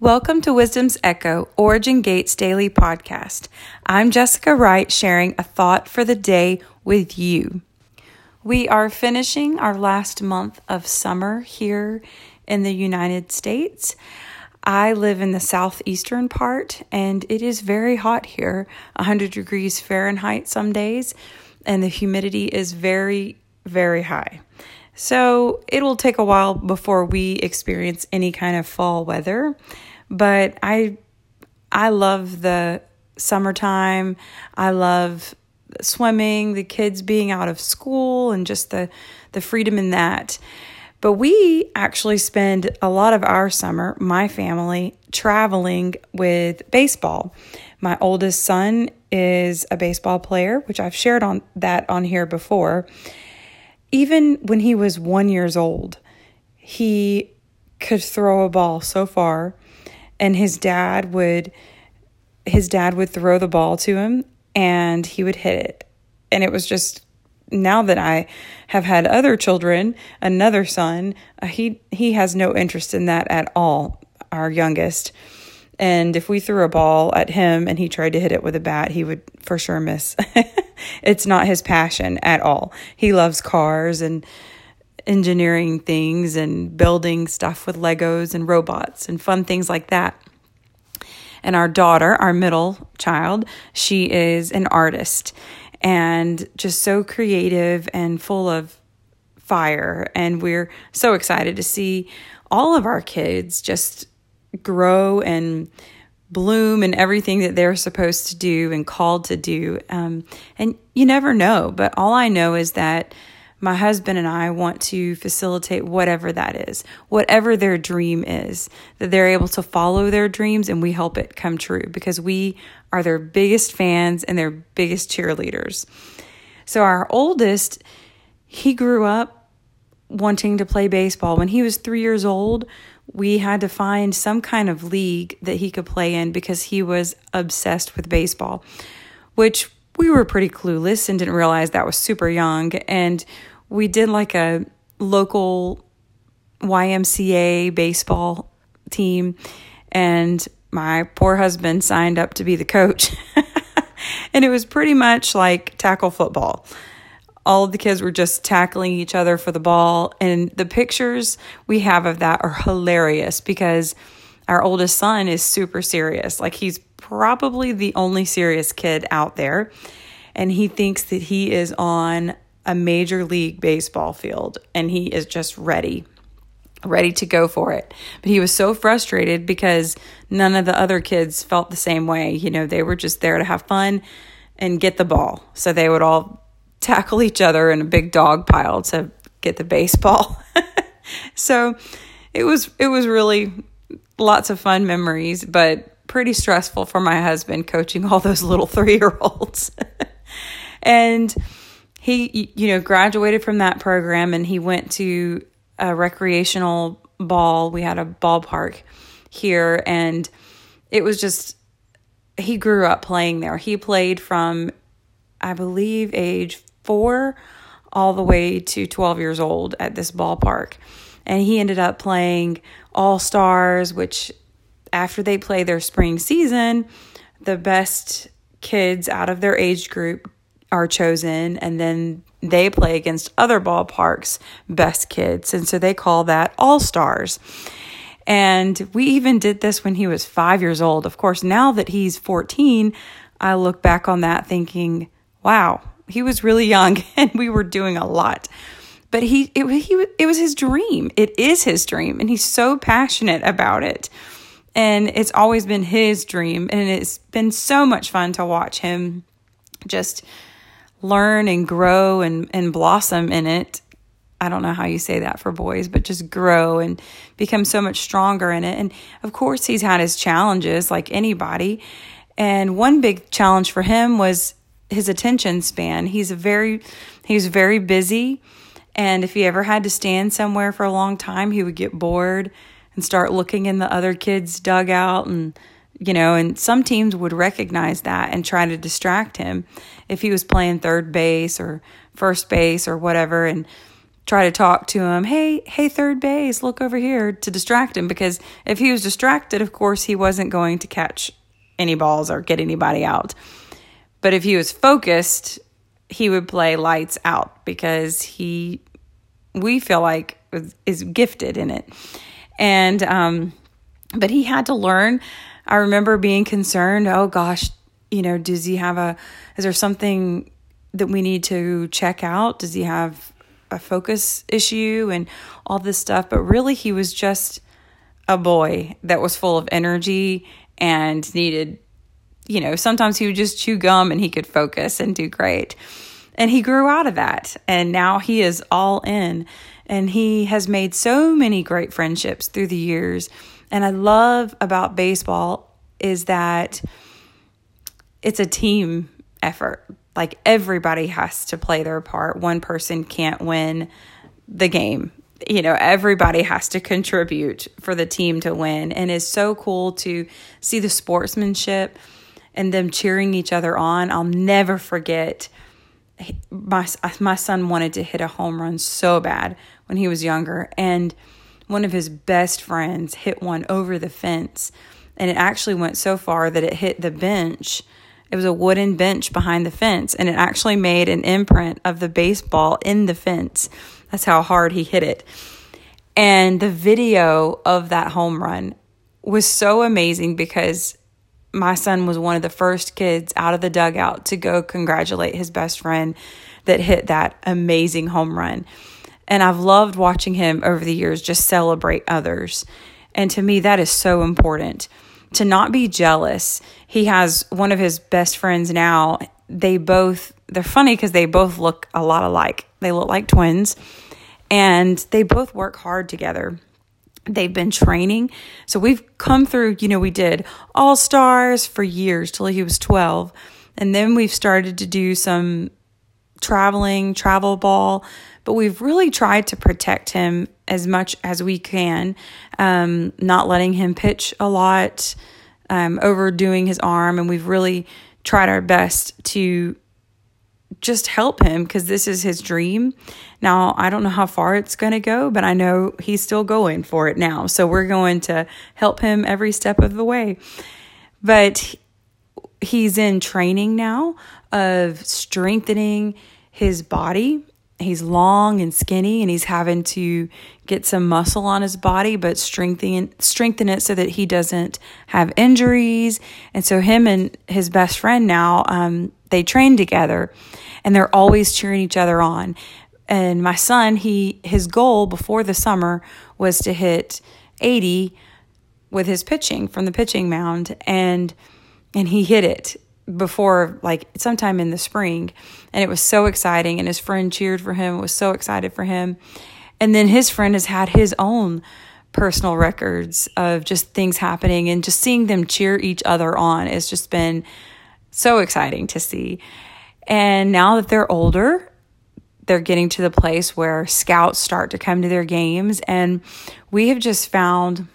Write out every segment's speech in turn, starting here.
Welcome to Wisdom's Echo, Origin Gates Daily Podcast. I'm Jessica Wright, sharing a thought for the day with you. We are finishing our last month of summer here in the United States. I live in the southeastern part, and it is very hot here, 100 degrees Fahrenheit some days, and the humidity is very, very high. So it'll take a while before we experience any kind of fall weather, but I love the summertime. I love swimming, the kids being out of school, and just the freedom in that. But we actually spend a lot of our summer, my family, traveling with baseball. My oldest son is a baseball player, which I've shared on here before. Even when he was 1 year old, he could throw a ball so far, and his dad would throw the ball to him, and he would hit it. And it was just, now that I have had other children, another son, he has no interest in that at all, our youngest. And if we threw a ball at him and he tried to hit it with a bat, he would for sure miss. It's not his passion at all. He loves cars and engineering things and building stuff with Legos and robots and fun things like that. And our daughter, our middle child, she is an artist and just so creative and full of fire. And we're so excited to see all of our kids just grow and bloom and everything that they're supposed to do and called to do. And you never know, but all I know is that my husband and I want to facilitate whatever that is, whatever their dream is, that they're able to follow their dreams and we help it come true because we are their biggest fans and their biggest cheerleaders. So our oldest, he grew up wanting to play baseball. When he was 3 years old, we had to find some kind of league that he could play in because he was obsessed with baseball, which we were pretty clueless and didn't realize that was super young. And we did like a local YMCA baseball team, and my poor husband signed up to be the coach. And it was pretty much like tackle football. All of the kids were just tackling each other for the ball. And the pictures we have of that are hilarious because our oldest son is super serious. Like, he's probably the only serious kid out there. And he thinks that he is on a major league baseball field and he is just ready to go for it. But he was so frustrated because none of the other kids felt the same way. You know, they were just there to have fun and get the ball. So they would all tackle each other in a big dog pile to get the baseball. So it was really lots of fun memories, but pretty stressful for my husband coaching all those little 3-year-olds. And he, graduated from that program and he went to a recreational ball. We had a ballpark here and it was just, he grew up playing there. He played from, I believe, age 4 all the way to 12 years old at this ballpark. And he ended up playing All-Stars, which after they play their spring season, the best kids out of their age group are chosen. And then they play against other ballparks' best kids. And so they call that All-Stars. And we even did this when he was 5 years old. Of course, now that he's 14, I look back on that thinking, wow, he was really young and we were doing a lot. But it was his dream. It is his dream. And he's so passionate about it. And it's always been his dream. And it's been so much fun to watch him just learn and grow and blossom in it. I don't know how you say that for boys, but just grow and become so much stronger in it. And of course, he's had his challenges like anybody. And one big challenge for him was his attention span. He was very busy. And if he ever had to stand somewhere for a long time, he would get bored and start looking in the other kids' dugout. And, and some teams would recognize that and try to distract him if he was playing third base or first base or whatever. And try to talk to him, hey, third base, look over here, to distract him, because if he was distracted, of course, he wasn't going to catch any balls or get anybody out. But if he was focused, he would play lights out, because we feel like is gifted in it. And, but he had to learn. I remember being concerned, oh gosh, does he have is there something that we need to check out? Does he have a focus issue and all this stuff? But really, he was just a boy that was full of energy and needed, sometimes he would just chew gum and he could focus and do great. And he grew out of that. And now he is all in. And he has made so many great friendships through the years. And I love about baseball is that it's a team effort. Like, everybody has to play their part. One person can't win the game. Everybody has to contribute for the team to win. And it's so cool to see the sportsmanship and them cheering each other on. I'll never forget, my son wanted to hit a home run so bad when he was younger, and one of his best friends hit one over the fence, and it actually went so far that it hit the bench. It was a wooden bench behind the fence, and it actually made an imprint of the baseball in the fence. That's how hard he hit it. And the video of that home run was so amazing, because my son was one of the first kids out of the dugout to go congratulate his best friend that hit that amazing home run. And I've loved watching him over the years just celebrate others. And to me, that is so important, to not be jealous. He has one of his best friends now. They're funny because they both look a lot alike. They look like twins, and they both work hard together. They've been training. So we've come through, we did all-stars for years till he was 12. And then we've started to do some travel ball. But we've really tried to protect him as much as we can, not letting him pitch a lot, overdoing his arm. And we've really tried our best to just help him, because this is his dream. Now, I don't know how far it's going to go, but I know he's still going for it now. So we're going to help him every step of the way. But he's in training now of strengthening his body. He's long and skinny, and he's having to get some muscle on his body, but strengthen it so that he doesn't have injuries. And so him and his best friend now, they train together, and they're always cheering each other on. And my son, his goal before the summer was to hit 80 with his pitching from the pitching mound, and he hit it before, sometime in the spring, and it was so exciting, and his friend cheered for him, was so excited for him. And then his friend has had his own personal records of just things happening, and just seeing them cheer each other on has just been so exciting to see. And now that they're older, they're getting to the place where scouts start to come to their games, and we have just found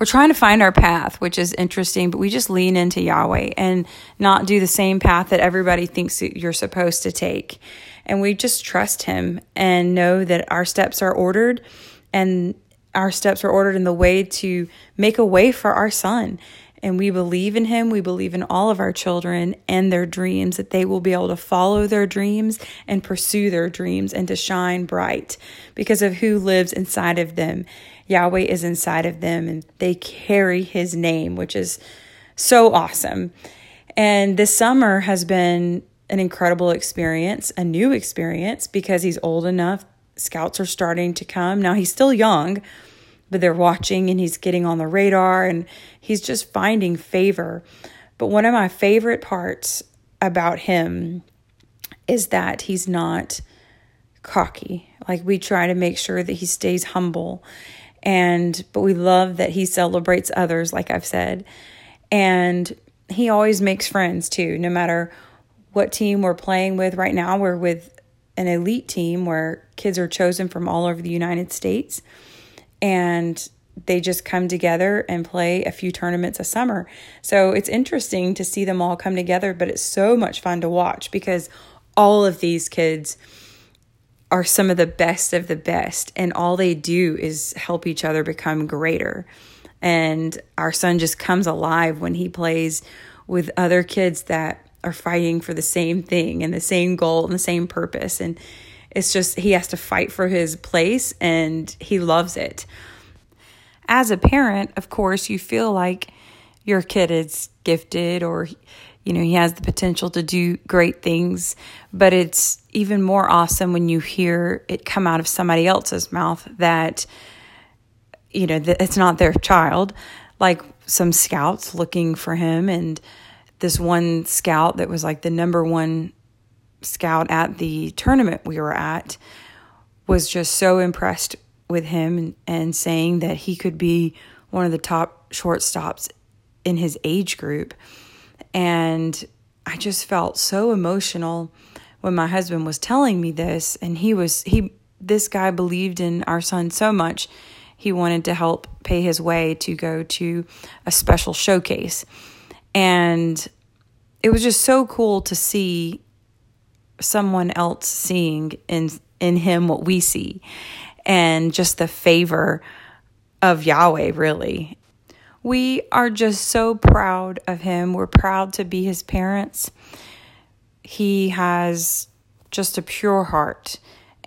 we're trying to find our path, which is interesting, but we just lean into Yahweh and not do the same path that everybody thinks that you're supposed to take. And we just trust him and know that our steps are ordered, and our steps are ordered in the way to make a way for our son. And we believe in him. We believe in all of our children and their dreams, that they will be able to follow their dreams and pursue their dreams and to shine bright because of who lives inside of them. Yahweh is inside of them, and they carry his name, which is so awesome. And this summer has been an incredible experience, a new experience, because he's old enough. Scouts are starting to come. Now, he's still young, but they're watching, and he's getting on the radar, and he's just finding favor. But one of my favorite parts about him is that he's not cocky. We try to make sure that he stays humble. But we love that he celebrates others, like I've said. And he always makes friends too, no matter what team we're playing with. Right now, we're with an elite team where kids are chosen from all over the United States. And they just come together and play a few tournaments a summer. So it's interesting to see them all come together, but it's so much fun to watch because all of these kids are some of the best, and all they do is help each other become greater. And our son just comes alive when he plays with other kids that are fighting for the same thing and the same goal and the same purpose. And it's just, he has to fight for his place, and he loves it. As a parent, of course, you feel like your kid is gifted, or, you know, he has the potential to do great things, but it's even more awesome when you hear it come out of somebody else's mouth that, you know, that it's not their child. Like some scouts looking for him, and this one scout that was like the number one scout at the tournament we were at was just so impressed with him and saying that he could be one of the top shortstops in his age group. And I just felt so emotional when my husband was telling me this, and this guy believed in our son so much, he wanted to help pay his way to go to a special showcase. And it was just so cool to see someone else seeing in him what we see, and just the favor of Yahweh, really. We are just so proud of him. We're proud to be his parents. He has just a pure heart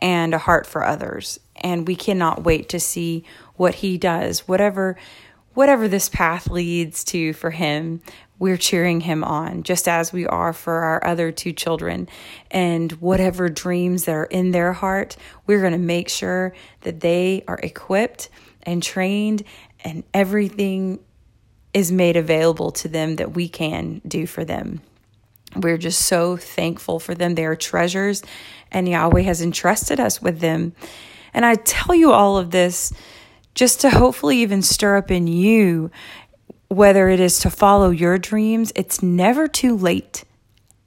and a heart for others. And we cannot wait to see what he does. Whatever this path leads to for him, we're cheering him on, just as we are for our other two children. And whatever dreams that are in their heart, we're going to make sure that they are equipped and trained, and everything is made available to them that we can do for them. We're just so thankful for them. They are treasures, and Yahweh has entrusted us with them. And I tell you all of this just to hopefully even stir up in you, whether it is to follow your dreams, it's never too late,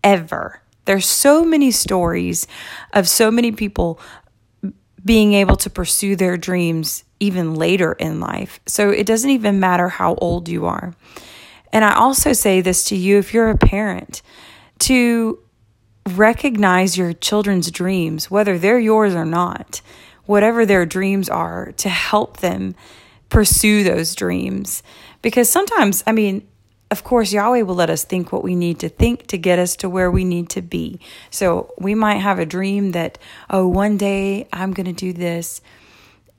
ever. There's so many stories of so many people being able to pursue their dreams even later in life. So it doesn't even matter how old you are. And I also say this to you, if you're a parent, to recognize your children's dreams, whether they're yours or not, whatever their dreams are, to help them pursue those dreams. Because sometimes, I mean, of course, Yahweh will let us think what we need to think to get us to where we need to be. So we might have a dream that, oh, one day I'm going to do this.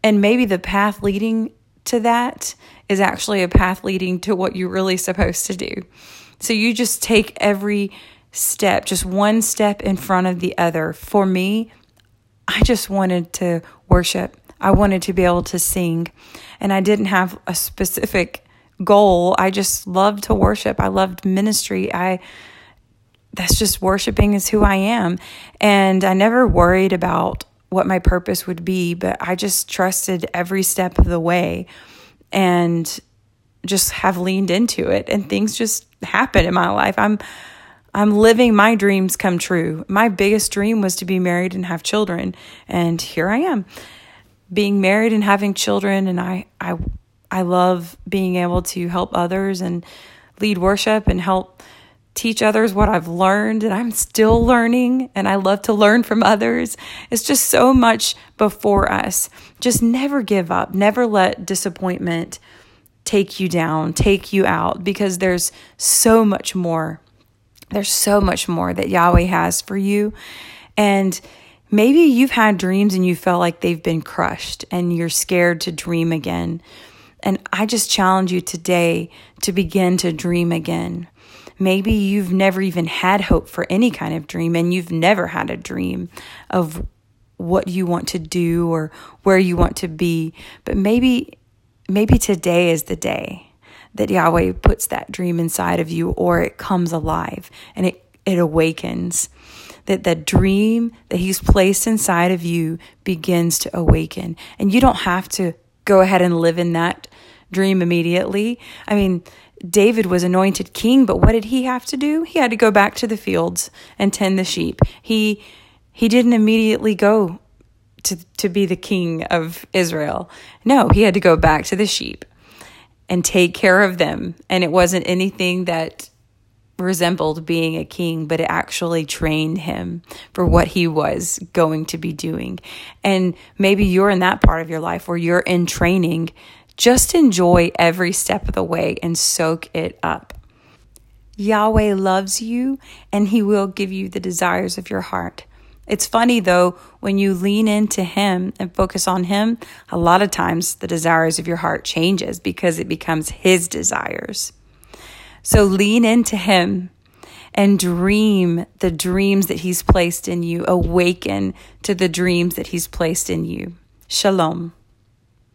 And maybe the path leading to that is actually a path leading to what you're really supposed to do. So you just take every step, just one step in front of the other. For me, I just wanted to worship. I wanted to be able to sing. And I didn't have a specific goal. I just loved to worship. I loved ministry. That's just, worshiping is who I am. And I never worried about what my purpose would be, but I just trusted every step of the way and just have leaned into it. And things just happen in my life. I'm living my dreams come true. My biggest dream was to be married and have children. And here I am, being married and having children. And I love being able to help others and lead worship and help teach others what I've learned. And I'm still learning, and I love to learn from others. It's just so much before us. Just never give up. Never let disappointment take you down, take you out, because there's so much more. There's so much more that Yahweh has for you. And maybe you've had dreams and you felt like they've been crushed and you're scared to dream again. And I just challenge you today to begin to dream again. Maybe you've never even had hope for any kind of dream, and you've never had a dream of what you want to do or where you want to be. But maybe today is the day that Yahweh puts that dream inside of you, or it comes alive and it awakens. That the dream that he's placed inside of you begins to awaken. And you don't have to go ahead and live in that dream immediately. I mean, David was anointed king, but what did he have to do? He had to go back to the fields and tend the sheep. He didn't immediately go to be the king of Israel. No, he had to go back to the sheep and take care of them. And it wasn't anything that resembled being a king, but it actually trained him for what he was going to be doing. And maybe you're in that part of your life where you're in training. Just enjoy every step of the way and soak it up. Yahweh loves you, and he will give you the desires of your heart. It's funny, though, when you lean into him and focus on him, a lot of times the desires of your heart changes because it becomes his desires. So lean into him and dream the dreams that he's placed in you. Awaken to the dreams that he's placed in you. Shalom.